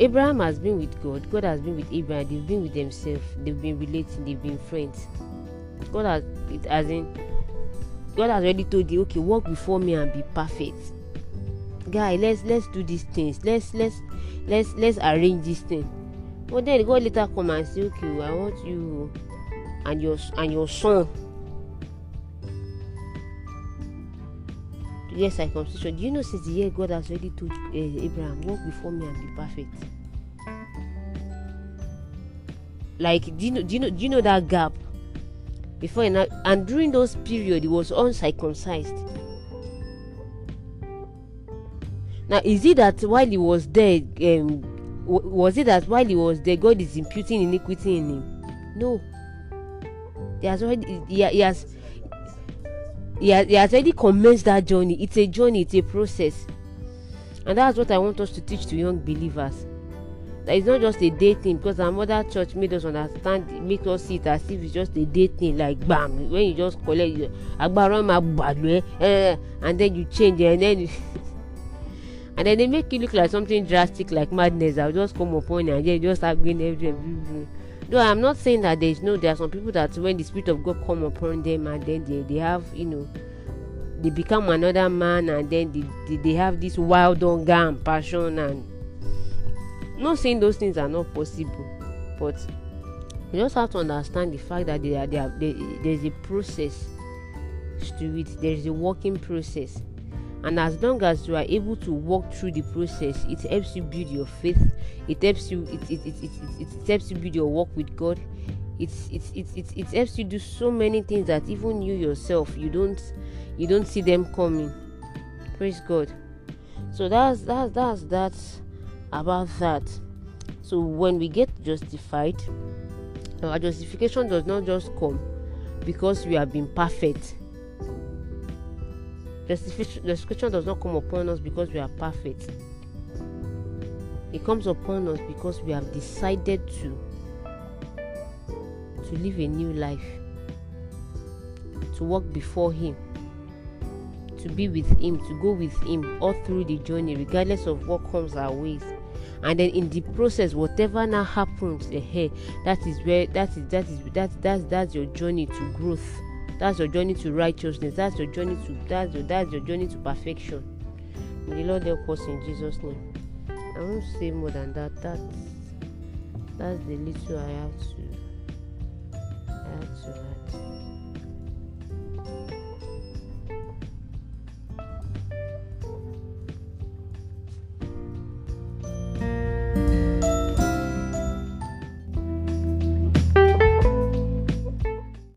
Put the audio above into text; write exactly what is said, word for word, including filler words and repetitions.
Abraham has been with God, God has been with Abraham, they've been with themselves, they've been relating, they've been friends. God has it as in God has already told you, okay, walk before me and be perfect. Guy, let's let's do these things. Let's let's let's let's arrange this thing. But then God later come and say, okay, I want you and your and your son to get circumcision. Do you know since the year God has already told uh, Abraham, walk before me and be perfect? Like, do you know do you know do you know that gap? Before and, and during those period he was uncircumcised. Now, is it that while he was there, um, w- was it that while he was there, God is imputing iniquity in him? No. He has already, he, he has, he has, he has already commenced that journey. It's a journey, it's a process, and that's what I want us to teach to young believers. That it's not just a day thing, because our mother church made us understand, make us see it as if it's just a day thing, like bam, when you just collect, you, and then you change, and then. You, and then they make you look like something drastic, like madness. I'll just come upon and then just have green everything. No, I'm not saying that there's no. There are some people that when the Spirit of God come upon them and then they, they have, you know, they become another man and then they, they, they have this wild hunger and passion. And I'm not saying those things are not possible, but you just have to understand the fact that they are, they are, they, there's a process to it. There's a working process. And as long as you are able to walk through the process, it helps you build your faith. It helps you. It it it it, it, it helps you build your walk with God. It's it's it, it it helps you do so many things that even you yourself you don't you don't see them coming. Praise God. So that's that's that's that's about that. So when we get justified, our justification does not just come because we have been perfect. Justification does not come upon us because we are perfect. It comes upon us because we have decided to to live a new life, to walk before Him, to be with Him, to go with Him all through the journey, regardless of what comes our ways. And then in the process, whatever now happens ahead, that is where that is that is that that's that's your journey to growth. That's your journey to righteousness. That's your journey to that's your that's your journey to perfection. May the Lord help us in Jesus' name. I won't say more than that. That's that's the little I have to I have to